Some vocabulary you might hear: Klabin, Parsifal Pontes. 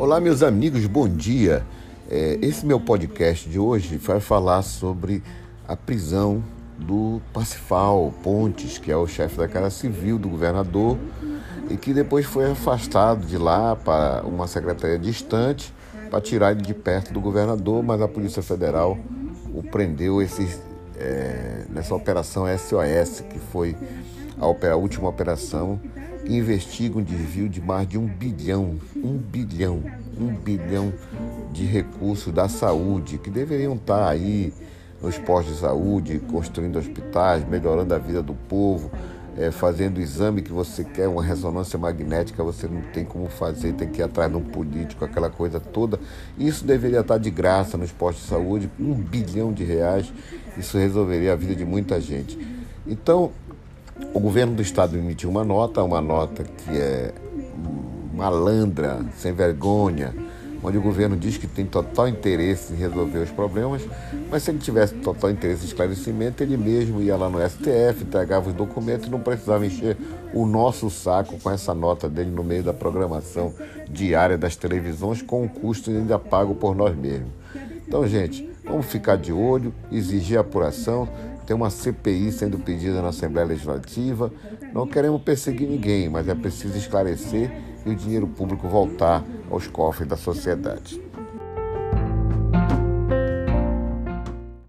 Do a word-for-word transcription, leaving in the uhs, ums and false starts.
Olá, meus amigos, bom dia. É, esse meu podcast de hoje vai falar sobre a prisão do Parsifal Pontes, que é o chefe da Casa Civil do governador e que depois foi afastado de lá para uma secretaria distante para tirar ele de perto do governador, mas a Polícia Federal o prendeu esses, é, nessa operação S O S, que foi a, opera, a última operação que investiga um desvio de mais de um bilhão, um bilhão, um bilhão de recursos da saúde, que deveriam estar aí nos postos de saúde, construindo hospitais, melhorando a vida do povo, é, fazendo o exame que você quer, uma ressonância magnética, você não tem como fazer, tem que ir atrás de um político, aquela coisa toda. Isso deveria estar de graça nos postos de saúde, um bilhão de reais, isso resolveria a vida de muita gente. Então, o governo do estado emitiu uma nota, uma nota que é malandra, sem vergonha, onde o governo diz que tem total interesse em resolver os problemas, mas se ele tivesse total interesse em esclarecimento, ele mesmo ia lá no S T F, entregava os documentos e não precisava encher o nosso saco com essa nota dele no meio da programação diária das televisões, com um custo ainda pago por nós mesmos. Então, gente, vamos ficar de olho, exigir apuração. Tem uma C P I sendo pedida na Assembleia Legislativa. Não queremos perseguir ninguém, mas é preciso esclarecer e o dinheiro público voltar aos cofres da sociedade.